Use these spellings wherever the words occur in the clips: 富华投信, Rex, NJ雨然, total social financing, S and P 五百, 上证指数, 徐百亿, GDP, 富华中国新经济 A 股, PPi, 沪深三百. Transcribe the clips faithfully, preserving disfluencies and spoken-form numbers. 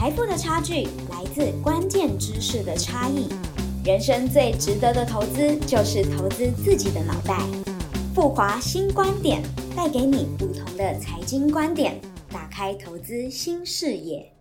财富的差距来自关键知识的差异。人生最值得的投资就是投资自己的脑袋。富华新观点带给你不同的财经观点，打开投资新视野。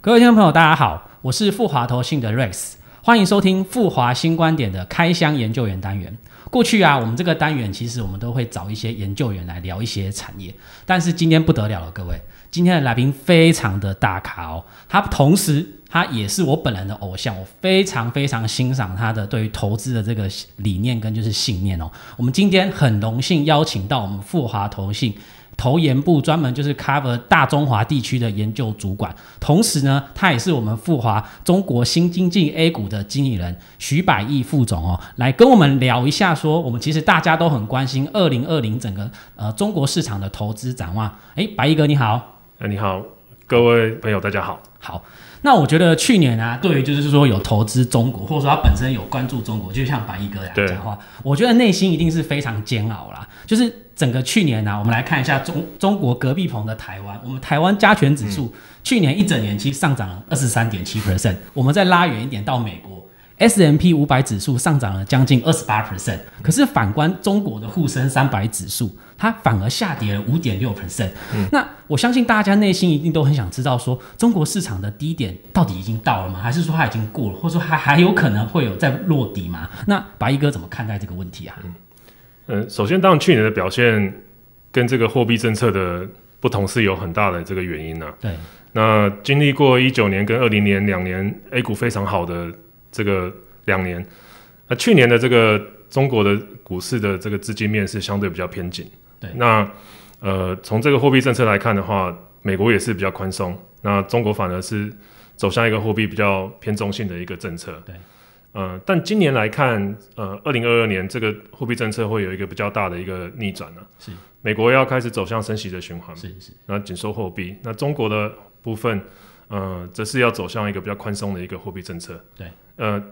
各位听众朋友，大家好，我是富华投信的 Rex， 欢迎收听富华新观点的开箱研究员单元。过去啊，我们这个单元其实我们都会找一些研究员来聊一些产业，但是今天不得了了，各位，今天的来宾非常的大咖哦，他同时他也是我本人的偶像，我非常非常欣赏他的对于投资的这个理念跟就是信念哦。我们今天很荣幸邀请到我们富华投信投研部专门就是 cover 大中华地区的研究主管，同时呢，他也是我们富华中国新经济 A 股的经理人徐百亿副总哦，来跟我们聊一下说，我们其实大家都很关心二零二零整个呃中国市场的投资展望。哎，百亿哥你好。哎，你好，各位朋友大家好。好，那我觉得去年啊，对于就是说有投资中国，或者说他本身有关注中国，就像百亿哥来讲话，我觉得内心一定是非常煎熬啦，就是。整个去年啊，我们来看一下 中, 中国隔壁棚的台湾，我们台湾加权指数、嗯、去年一整年期上涨了 百分之二十三点七， 我们再拉远一点到美国 S and P 五百 指数上涨了将近 百分之二十八， 可是反观中国的沪深三百指数它反而下跌了 百分之五点六、嗯、那我相信大家内心一定都很想知道说中国市场的低点到底已经到了吗？还是说它已经过了，或者说它还有可能会有再落底吗？那百亿哥怎么看待这个问题啊？嗯嗯、首先当然去年的表现跟这个货币政策的不同是有很大的这个原因、啊、对，那经历过一九年跟二零年两年 A 股非常好的这个两年，那去年的这个中国的股市的这个资金面是相对比较偏紧，对，那呃从这个货币政策来看的话，美国也是比较宽松，那中国反而是走向一个货币比较偏中性的一个政策，对。呃，但今年来看，呃，二零二二年这个货币政策会有一个比较大的一个逆转了、啊。是，美国要开始走向升息的循环，是是，那紧缩货币。那中国的部分，呃，则是要走向一个比较宽松的一个货币政策。对，呃，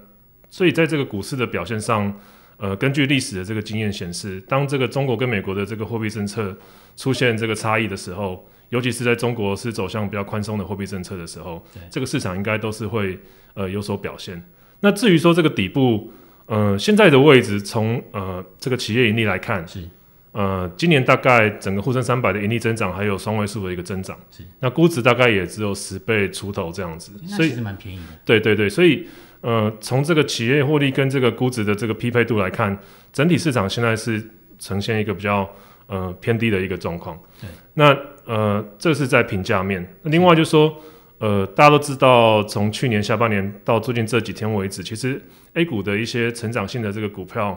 所以在这个股市的表现上，呃，根据历史的这个经验显示，当这个中国跟美国的这个货币政策出现这个差异的时候，尤其是在中国是走向比较宽松的货币政策的时候，这个市场应该都是会呃有所表现。那至于说这个底部，呃，现在的位置从呃这个企业盈利来看，是，呃，今年大概整个沪深三百的盈利增长还有双位数的一个增长，是，那估值大概也只有十倍出头这样子，那其实蛮便宜的。对对对，所以呃，从这个企业获利跟这个估值的这个匹配度来看，整体市场现在是呈现一个比较呃偏低的一个状况。对，那呃，这是在评价面。那另外就是说。呃，大家都知道，从去年下半年到最近这几天为止，其实 A 股的一些成长性的这个股票，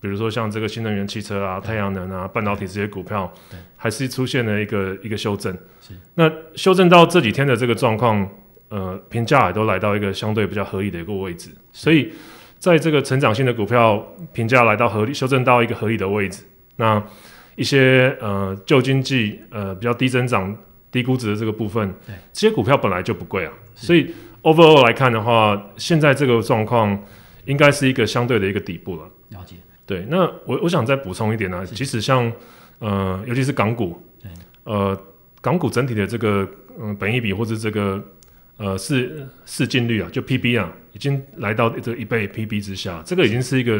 比如说像这个新能源汽车啊、太阳能啊、半导体这些股票，还是出现了一个一个修正。那修正到这几天的这个状况，呃，评价也都来到一个相对比较合理的一个位置。所以，在这个成长性的股票评价来到合理，修正到一个合理的位置，那一些呃旧经济呃比较低增长。低估值的这个部分，这些股票本来就不贵啊，所以 overall 来看的话，现在这个状况应该是一个相对的一个底部了。了解。对，那 我, 我想再补充一点呢、啊，其实像呃，尤其是港股，呃，港股整体的这个嗯、呃、本益比或者这个呃市市净率啊，就 P B 啊，已经来到这一倍 P B 之下，这个已经是一个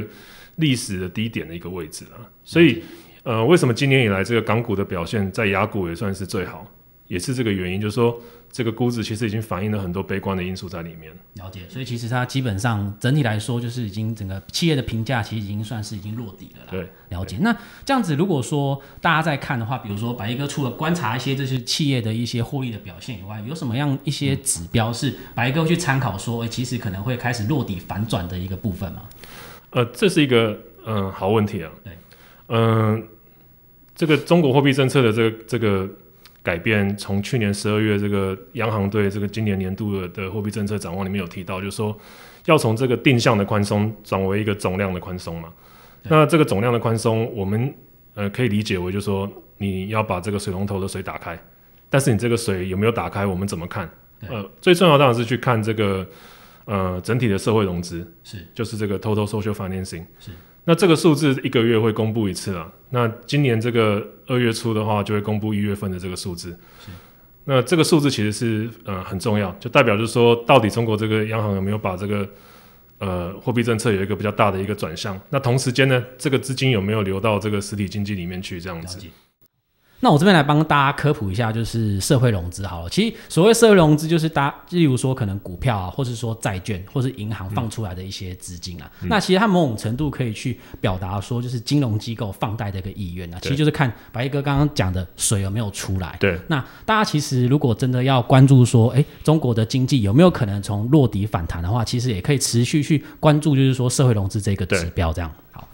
历史的低点的一个位置了。所以呃，为什么今年以来这个港股的表现，在亚股也算是最好？也是这个原因，就是说这个估值其实已经反映了很多悲观的因素在里面。了解，所以其实它基本上整体来说，就是已经整个企业的评价其实已经算是已经落底了啦。对，了解。那这样子，如果说大家在看的话，比如说百亿哥除了观察一些这些企业的一些获利的表现以外，有什么样一些指标是百亿哥去参考说，欸，其实可能会开始落底反转的一个部分吗？呃，这是一个嗯、呃、好问题啊。对，嗯、呃，这个中国货币政策的这个这个。改变从去年十二月这个央行对这个今年年度的货币政策展望里面有提到，就是说要从这个定向的宽松转为一个总量的宽松嘛。那这个总量的宽松，我们呃可以理解为就是说你要把这个水龙头的水打开，但是你这个水有没有打开，我们怎么看？呃，最重要当然是去看这个呃整体的社会融资，是就是这个 total social financing。是。那这个数字一个月会公布一次啦，那今年这个二月初的话就会公布一月份的这个数字。那这个数字其实是呃很重要，就代表就是说到底中国这个央行有没有把这个呃货币政策有一个比较大的一个转向，那同时间呢这个资金有没有流到这个实体经济里面去这样子。那我这边来帮大家科普一下，就是社会融资好了。其实所谓社会融资，就是大例如说可能股票啊，或是说债券，或是银行放出来的一些资金啊、嗯。那其实它某种程度可以去表达说，就是金融机构放贷的一个意愿啊。其实就是看白毅哥刚刚讲的水有没有出来。对。那大家其实如果真的要关注说，哎，中国的经济有没有可能从落底反弹的话，其实也可以持续去关注，就是说社会融资这个指标这样。好。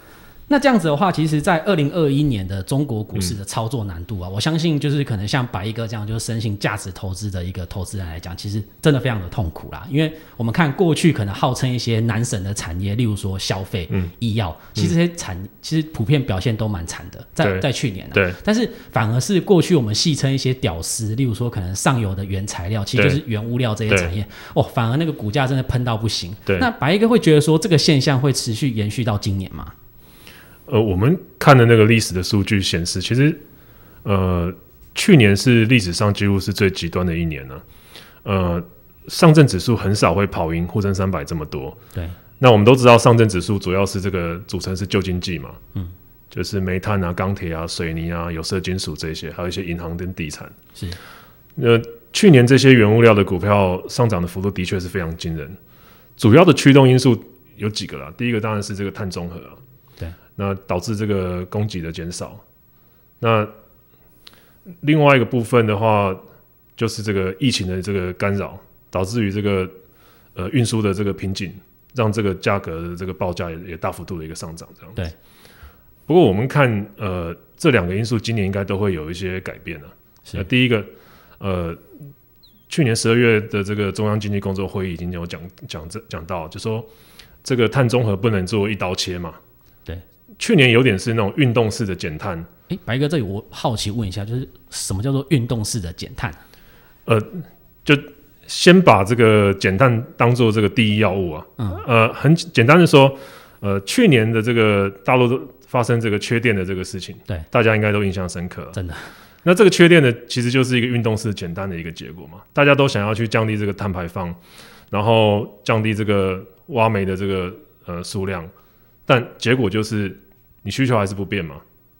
那这样子的话，其实在二零二一年的中国股市的操作难度啊、嗯、我相信就是可能像白毅哥这样就是深信价值投资的一个投资人来讲，其实真的非常的痛苦啦。因为我们看过去可能号称一些男神的产业，例如说消费、嗯、医药，其实这些产、嗯、其实普遍表现都蛮惨的，在在去年、啊、对，但是反而是过去我们戏称一些屌丝，例如说可能上游的原材料，其实就是原物料这些产业哦，反而那个股价真的喷到不行。对，那白毅哥会觉得说这个现象会持续延续到今年吗？呃，我们看的那个历史的数据显示，其实，呃，去年是历史上几乎是最极端的一年了、啊。呃，上证指数很少会跑赢沪深三百这么多。对。那我们都知道，上证指数主要是这个组成是旧经济嘛，嗯，就是煤炭啊、钢铁啊、水泥啊、有色金属这些，还有一些银行跟地产。是。呃，去年这些原物料的股票上涨的幅度的确是非常惊人。主要的驱动因素有几个啦，第一个当然是这个碳中和啊。对。那导致这个供给的减少。那另外一个部分的话，就是这个疫情的这个干扰，导致于这个呃运输的这个瓶颈，让这个价格的这个报价 也, 也大幅度的一个上涨这样子。对。不过我们看呃这两个因素今年应该都会有一些改变了、啊。呃、第一个呃去年十二月的这个中央经济工作会议已经有讲讲讲到，就说这个碳中和不能做一刀切嘛。对。去年有点是那种运动式的减碳。哎，白哥，这里我好奇问一下，就是什么叫做运动式的减碳？呃，就先把这个减碳当做这个第一要务啊。嗯。呃，很简单的说，呃，去年的这个大陆发生这个缺电的这个事情，对，大家应该都印象深刻了。真的。那这个缺电呢，其实就是一个运动式减碳的一个结果嘛。大家都想要去降低这个碳排放，然后降低这个挖煤的这个呃数量，但结果就是。你需求还是不变嘛、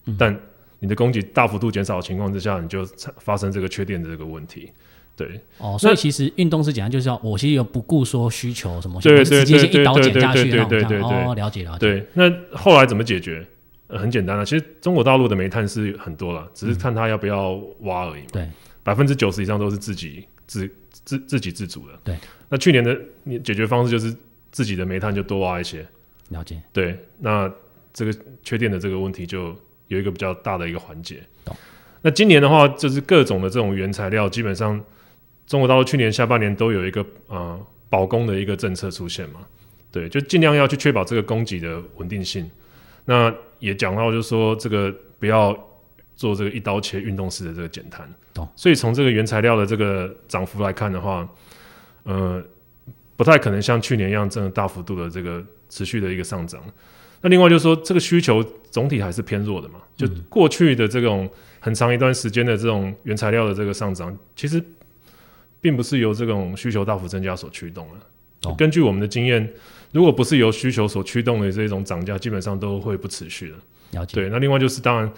嗯、但你的供给大幅度减少的情况之下，你就发生这个缺电的这个问题。对哦，所以其实运动是简单，就是我其实有不顾说需求什么，对对对对对对对对对对对对对对，了解了解。对，那后来怎么解决？呃、很简单啊，其实中国大陆的煤炭是很多啦，只是看它要不要挖而已嘛。对、嗯，百分之九十以上都是自己自自自给自足的。对，那去年的解决方式就是自己的煤炭就多挖一些。了解。对，那。这个缺电的这个问题就有一个比较大的一个缓解。那今年的话，就是各种的这种原材料，基本上中国大陆去年下半年都有一个呃保供的一个政策出现嘛，对，就尽量要去确保这个供给的稳定性。那也讲到就是说，这个不要做这个一刀切运动式的这个减碳。所以从这个原材料的这个涨幅来看的话，呃，不太可能像去年一样真的大幅度的这个持续的一个上涨。那另外就是说，这个需求总体还是偏弱的嘛，就过去的这种很长一段时间的这种原材料的这个上涨，其实并不是由这种需求大幅增加所驱动的、哦、根据我们的经验，如果不是由需求所驱动的这种涨价，基本上都会不持续的。了解。对，那另外就是当然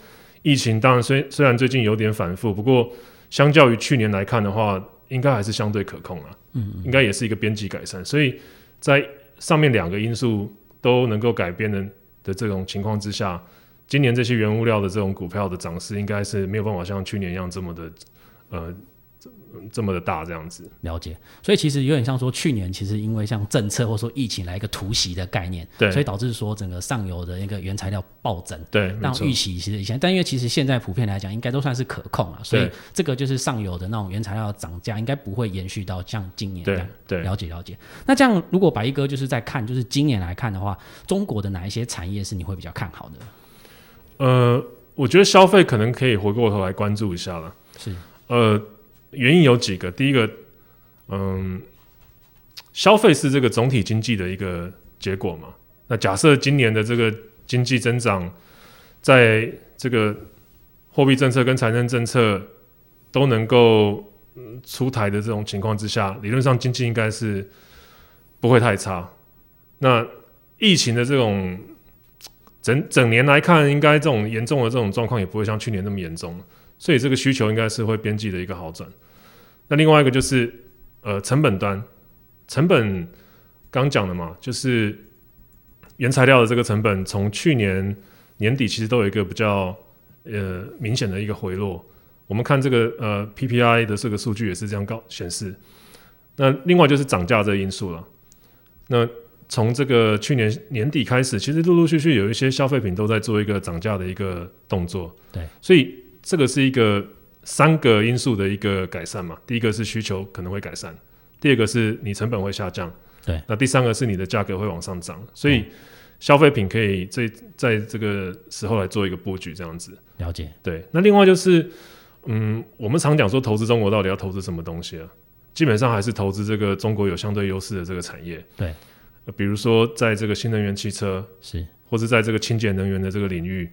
疫情，当然 虽, 虽然最近有点反复，不过相较于去年来看的话，应该还是相对可控啦。嗯嗯，应该也是一个边际改善，所以在上面两个因素都能够改变的的这种情况之下，今年这些原物料的这种股票的涨势，应该是没有办法像去年一样这么的呃这么的大这样子。了解。所以其实有点像说，去年其实因为像政策或说疫情来一个突袭的概念，对，所以导致说整个上游的那个原材料暴增，对，让预期其实以前，但因为其实现在普遍来讲应该都算是可控了，所以这个就是上游的那种原材料涨价应该不会延续到像今年这样。对，对，了解了解。那这样如果白毅哥就是在看，就是今年来看的话，中国的哪一些产业是你会比较看好的？呃，我觉得消费可能可以回过头来关注一下了。是，呃。原因有几个，第一个，嗯，消费是这个总体经济的一个结果嘛。那假设今年的这个经济增长，在这个货币政策跟财政政策都能够嗯、出台的这种情况之下，理论上经济应该是不会太差。那疫情的这种 整, 整年来看，应该这种严重的这种状况也不会像去年那么严重，所以这个需求应该是会边际的一个好转。那另外一个就是呃成本端，成本刚讲的嘛，就是原材料的这个成本从去年年底其实都有一个比较呃明显的一个回落。我们看这个呃 P P I 的这个数据也是这样高显示。那另外就是涨价这个因素了。那从这个去年年底开始，其实陆陆续续有一些消费品都在做一个涨价的一个动作。对，所以这个是一个三个因素的一个改善嘛。第一个是需求可能会改善，第二个是你成本会下降，对，那第三个是你的价格会往上涨。所以消费品可以在在这个时候来做一个布局，这样子。了解。对，那另外就是。嗯，我们常讲说投资中国到底要投资什么东西啊？基本上还是投资这个中国有相对优势的这个产业。对，呃、比如说在这个新能源汽车，是，或是在这个清洁能源的这个领域，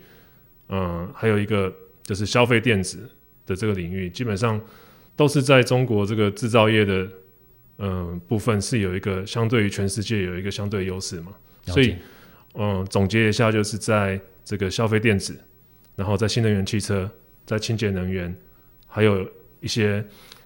嗯，还有一个就是消费电子的这个领域，基本上都是在中国这个制造业的嗯部分是有一个相对于全世界有一个相对优势嘛。所以嗯，总结一下就是在这个消费电子，然后在新能源汽车。在清洁能源还有一些、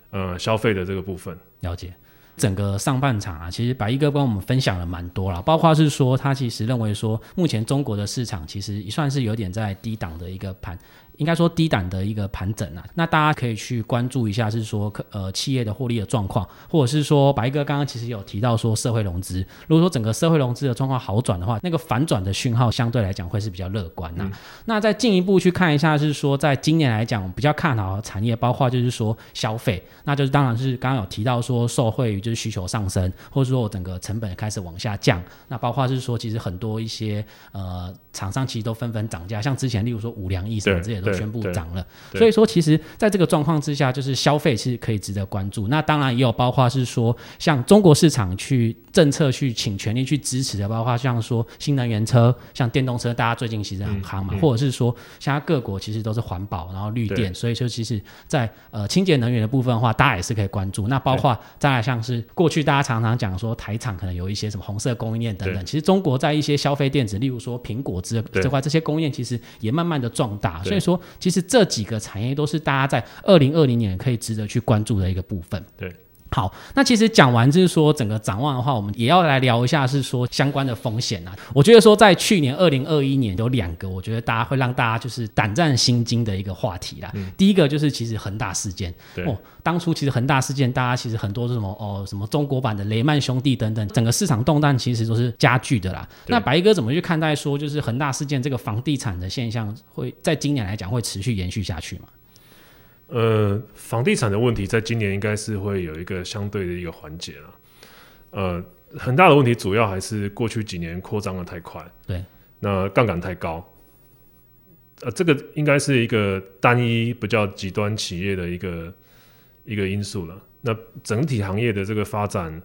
呃、消费的这个部分。了解。整个上半场啊，其实百亿哥帮我们分享了蛮多啦，包括是说他其实认为说目前中国的市场其实也算是有点在低档的一个盘，应该说低档的一个盘整啊，那大家可以去关注一下是说呃企业的获利的状况，或者是说百亿哥刚刚其实有提到说社会融资，如果说整个社会融资的状况好转的话，那个反转的讯号相对来讲会是比较乐观啊、嗯、那再进一步去看一下是说在今年来讲我们比较看好的产业，包括就是说消费，那就是当然是刚刚有提到说受惠于就是需求上升，或者说整个成本开始往下降，那包括是说其实很多一些呃厂商其实都纷纷涨价，像之前例如说五粮液什么之类的都宣布涨了，所以说其实在这个状况之下就是消费是可以值得关注。那当然也有包括是说像中国市场去政策去请全力去支持的，包括像说新能源车，像电动车大家最近其实很夯嘛、嗯嗯、或者是说现在各国其实都是环保然后绿电，所以就其实在呃清洁能源的部分的话大家也是可以关注。那包括再来像是过去大家常常讲说台厂可能有一些什么红色供应链等等，其实中国在一些消费电子例如说苹果之这块这些供应链其实也慢慢的壮大，所以说其实这几个产业都是大家在二零二零年可以值得去关注的一个部分。对，好，那其实讲完就是说整个展望的话，我们也要来聊一下是说相关的风险啊。我觉得说在去年二零二一年有两个我觉得大家会让大家就是胆战心惊的一个话题啦、嗯、第一个就是其实恒大事件。对、哦、当初其实恒大事件大家其实很多是什么哦什么中国版的雷曼兄弟等等，整个市场动荡其实都是加剧的啦。那百亿哥怎么去看待说就是恒大事件这个房地产的现象会在今年来讲会持续延续下去吗？呃，房地产的问题在今年应该是会有一个相对的一个缓解啦。呃，很大的问题主要还是过去几年扩张的太快，对，那杠杆太高。呃，这个应该是一个单一比较极端企业的一个一个因素了。那整体行业的这个发展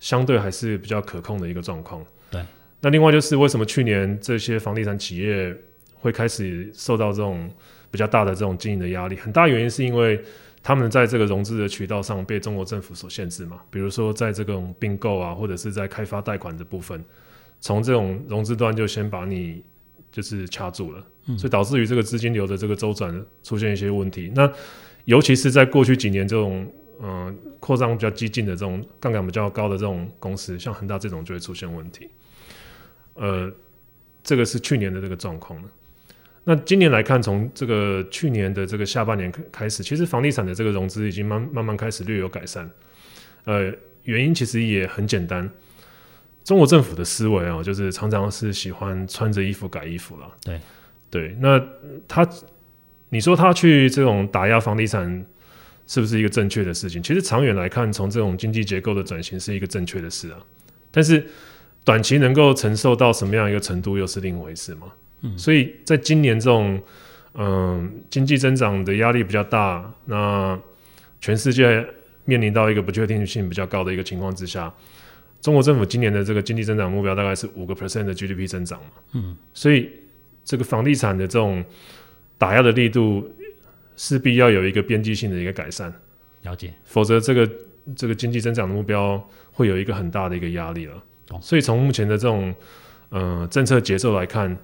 相对还是比较可控的一个状况。对。那另外就是为什么去年这些房地产企业会开始受到这种比较大的这种经营的压力，很大原因是因为他们在这个融资的渠道上被中国政府所限制嘛，比如说在这种并购啊，或者是在开发贷款的部分，从这种融资端就先把你就是掐住了、嗯、所以导致于这个资金流的这个周转出现一些问题。那尤其是在过去几年这种呃扩张比较激进的这种杠杆比较高的这种公司，像恒大这种就会出现问题。呃，这个是去年的这个状况呢。那今年来看，从这个去年的这个下半年开始，其实房地产的这个融资已经慢慢慢开始略有改善。呃，原因其实也很简单，中国政府的思维哦，就是常常是喜欢穿着衣服改衣服啦。对对，那他，你说他去这种打压房地产，是不是一个正确的事情？其实长远来看，从这种经济结构的转型是一个正确的事啊。但是短期能够承受到什么样一个程度，又是另一回事嘛。所以在今年这种嗯、呃、经济增长的压力比较大，那全世界面临到一个不确定性比较高的一个情况之下，中国政府今年的这个经济增长目标大概是 百分之五 的 G D P 增长嘛、嗯、所以这个房地产的这种打压的力度势必要有一个边际性的一个改善。了解，否则这个这个经济增长的目标会有一个很大的一个压力了。哦、所以从目前的这种呃政策节奏来看，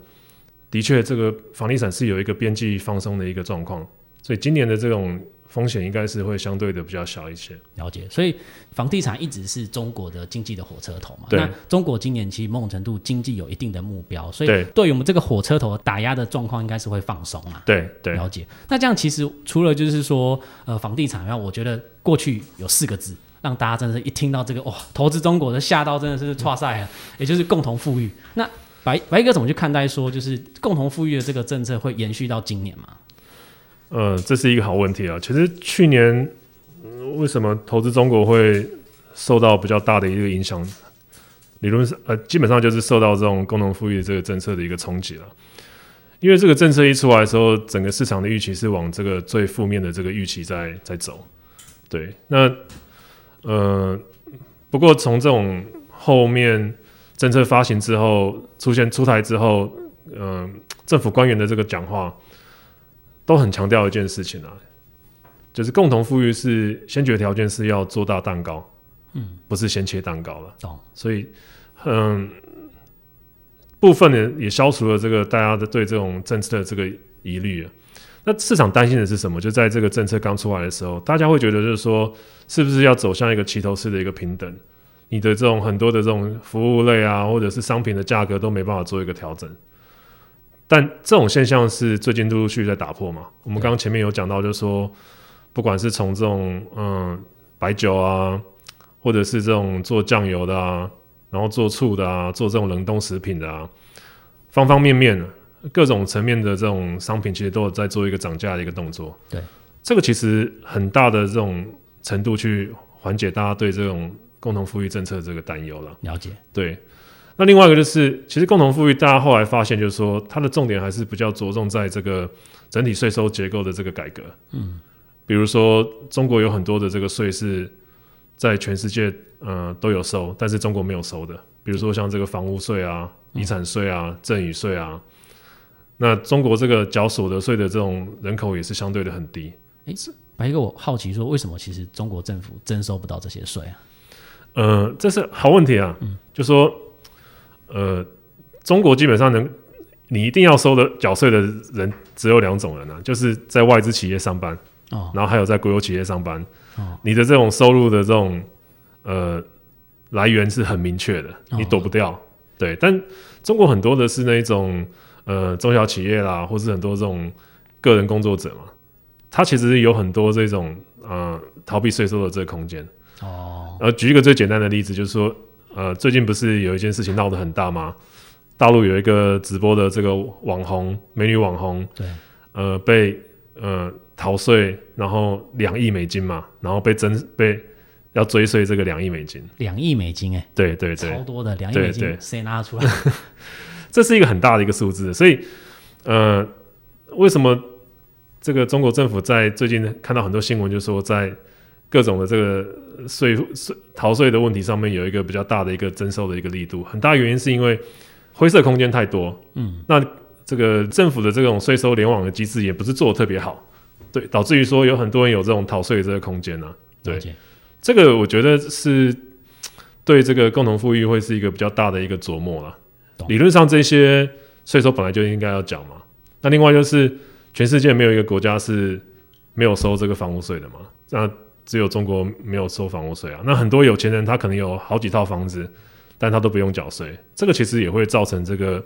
的确这个房地产是有一个边际放松的一个状况，所以今年的这种风险应该是会相对的比较小一些。了解，所以房地产一直是中国的经济的火车头嘛。那中国今年其实某种程度经济有一定的目标，所以对于我们这个火车头打压的状况应该是会放松嘛。对对，了解。那这样其实除了就是说呃房地产，然后我觉得过去有四个字让大家真的是一听到这个哇、哦，投资中国的吓到真的是挫赛了，也就是共同富裕。那白白哥怎么去看待说就是共同富裕的这个政策会延续到今年吗？呃，这是一个好问题啊。其实去年、呃、为什么投资中国会受到比较大的一个影响？理论上，呃，基本上就是受到这种共同富裕的这个政策的一个冲击了。因为这个政策一出来的时候，整个市场的预期是往这个最负面的这个预期在在走。对，那呃，不过从这种后面政策发行之后，出现出台之后，呃，政府官员的这个讲话。都很强调一件事情啊，就是共同富裕是先决条件是要做大蛋糕，嗯，不是先切蛋糕了。哦、所以，嗯，部分也也消除了这个大家的对这种政策的这个疑虑、啊。那市场担心的是什么？就在这个政策刚出来的时候，大家会觉得就是说，是不是要走向一个齐头式的一个平等？你的这种很多的这种服务类啊，或者是商品的价格都没办法做一个调整。但这种现象是最近陆陆续续在打破嘛。我们刚刚前面有讲到就是说，不管是从这种嗯白酒啊，或者是这种做酱油的啊，然后做醋的啊，做这种冷冻食品的啊，方方面面各种层面的这种商品其实都有在做一个涨价的一个动作。对，这个其实很大的这种程度去缓解大家对这种共同富裕政策这个担忧了。了解。对，那另外一个就是，其实共同富裕，大家后来发现就是说，它的重点还是比较着重在这个整体税收结构的这个改革。嗯，比如说中国有很多的这个税是在全世界呃都有收，但是中国没有收的，比如说像这个房屋税啊、遗产税啊、赠与税啊。那中国这个缴所得税的这种人口也是相对的很低。哎，白哥，我好奇说，为什么其实中国政府征收不到这些税啊？呃，这是好问题啊，嗯、就说。呃，中国基本上能你一定要收的缴税的人只有两种人啊，就是在外资企业上班，哦、然后还有在国有企业上班，哦、你的这种收入的这种呃来源是很明确的，你躲不掉。哦、对，但中国很多的是那种呃中小企业啦，或是很多这种个人工作者嘛，他其实有很多这种呃逃避税收的这个空间。哦，然后举一个最简单的例子，就是说。呃，最近不是有一件事情闹得很大吗？大陆有一个直播的这个网红，美女网红，对，呃，被呃逃税，然后两亿美金嘛，然后被征被要追税这个两亿美金，两亿美金哎、欸，对对对，超多的两亿美金，谁拿得出来？这是一个很大的一个数字，所以呃，为什么这个中国政府在最近看到很多新闻，就说在。各种的这个税逃税的问题上面有一个比较大的一个征收的一个力度，很大原因是因为灰色空间太多。嗯，那这个政府的这种税收联网的机制也不是做得特别好，对，导致于说有很多人有这种逃税的这个空间啊。对，这个我觉得是对这个共同富裕会是一个比较大的一个琢磨啦。理论上这些税收本来就应该要讲嘛。那另外就是全世界没有一个国家是没有收这个房屋税的嘛。那只有中国没有收房屋税啊，那很多有钱人他可能有好几套房子，但他都不用缴税，这个其实也会造成这个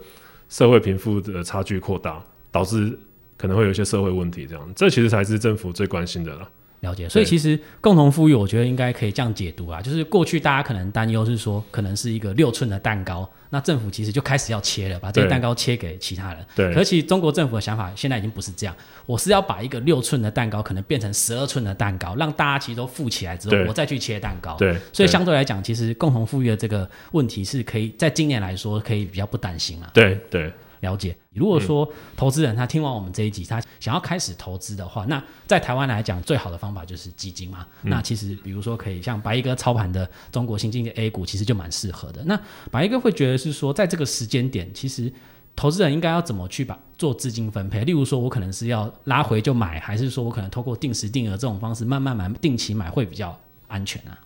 社会贫富的差距扩大，导致可能会有一些社会问题这样，这其实才是政府最关心的啦。了解，所以其实共同富裕我觉得应该可以这样解读啊，就是过去大家可能担忧是说可能是一个六寸的蛋糕，那政府其实就开始要切了，把这个蛋糕切给其他人。对，可是其实中国政府的想法现在已经不是这样，我是要把一个六寸的蛋糕可能变成十二寸的蛋糕，让大家其实都富起来之后我再去切蛋糕。对，所以相对来讲其实共同富裕的这个问题是可以在今年来说可以比较不担心啊。对对，了解。如果说投资人他听完我们这一集，他想要开始投资的话，那在台湾来讲最好的方法就是基金嘛。嗯、那其实比如说可以像白一哥操盘的中国新经济 A 股，其实就蛮适合的。那白一哥会觉得是说，在这个时间点，其实投资人应该要怎么去把做资金分配，例如说我可能是要拉回就买，还是说我可能透过定时定额这种方式慢慢买，定期买会比较安全啊？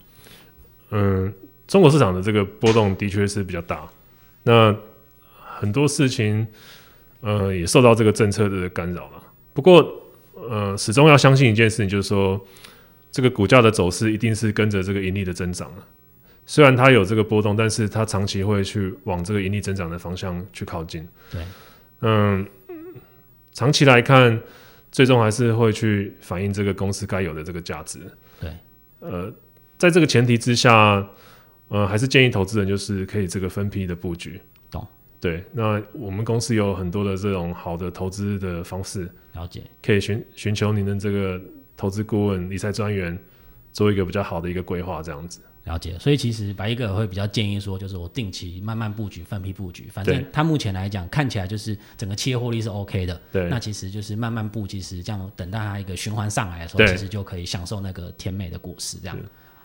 嗯，中国市场的这个波动的确是比较大，那很多事情呃也受到这个政策的干扰了。不过呃始终要相信一件事情，就是说这个股价的走势一定是跟着这个盈利的增长，虽然它有这个波动，但是它长期会去往这个盈利增长的方向去靠近。对，嗯，长期来看，最终还是会去反映这个公司该有的这个价值。对，呃，在这个前提之下，呃，还是建议投资人就是可以这个分批的布局。懂。对，那我们公司有很多的这种好的投资的方式，了解，可以寻寻求您的这个投资顾问、理财专员做一个比较好的一个规划，这样子。了解，所以其实白衣哥会比较建议说，就是我定期慢慢布局，分批布局。反正他目前来讲，看起来就是整个企业获利是 OK 的。对，那其实就是慢慢布局，其实这样等到它一个循环上来的时候，其实就可以享受那个甜美的果实。这样。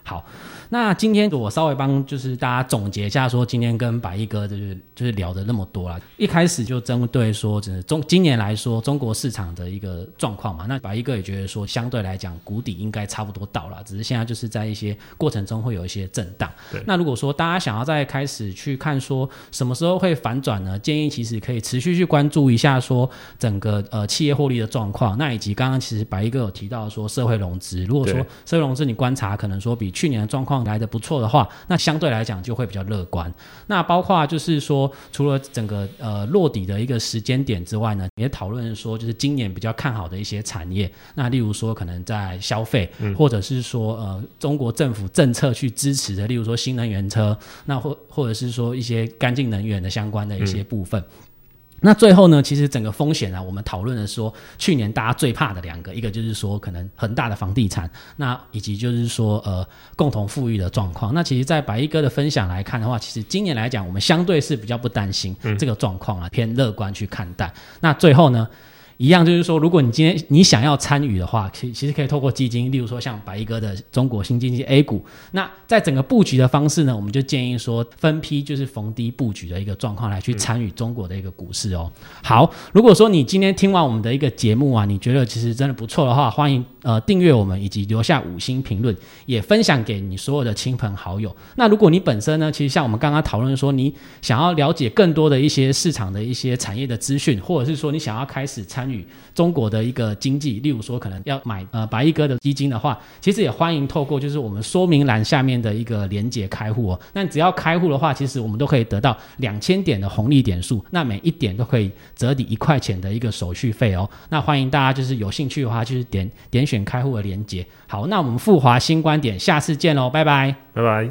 好，那今天我稍微帮就是大家总结一下，说今天跟白衣哥就是就是聊的那么多啦。一开始就针对说，就是中今年来说中国市场的一个状况嘛，那白衣哥也觉得说相对来讲谷底应该差不多到了，只是现在就是在一些过程中会有一些震荡。那如果说大家想要再开始去看说什么时候会反转呢？建议其实可以持续去关注一下说整个呃企业获利的状况，那以及刚刚其实白衣哥有提到说社会融资，如果说社会融资你观察可能说比去年的状况来得不错的话，那相对来讲就会比较乐观。那包括就是说除了整个呃落底的一个时间点之外呢，也讨论说就是今年比较看好的一些产业，那例如说可能在消费、嗯、或者是说呃中国政府政策去支持的，例如说新能源车，那 或, 或者是说一些干净能源的相关的一些部分、嗯，那最后呢，其实整个风险啊，我们讨论了说去年大家最怕的两个，一个就是说可能很大的房地产，那以及就是说呃共同富裕的状况。那其实在白衣哥的分享来看的话，其实今年来讲我们相对是比较不担心这个状况啊，偏乐观去看待、嗯、那最后呢一样就是说，如果你今天你想要参与的话，其实可以透过基金，例如说像白衣哥的中国新经济 A 股。那在整个布局的方式呢，我们就建议说分批就是逢低布局的一个状况来去参与中国的一个股市哦。好，如果说你今天听完我们的一个节目啊，你觉得其实真的不错的话，欢迎呃订阅我们以及留下五星评论，也分享给你所有的亲朋好友。那如果你本身呢，其实像我们刚刚讨论说，你想要了解更多的一些市场的一些产业的资讯，或者是说你想要开始参与中国的一个经济，例如说可能要买呃白衣哥的基金的话，其实也欢迎透过就是我们说明栏下面的一个连结开户哦。那只要开户的话，其实我们都可以得到两千点的红利点数，那每一点都可以折抵一块钱的一个手续费哦。那欢迎大家就是有兴趣的话，就是点点选开户的连结。好，那我们富华新观点，下次见喽，拜拜，拜拜。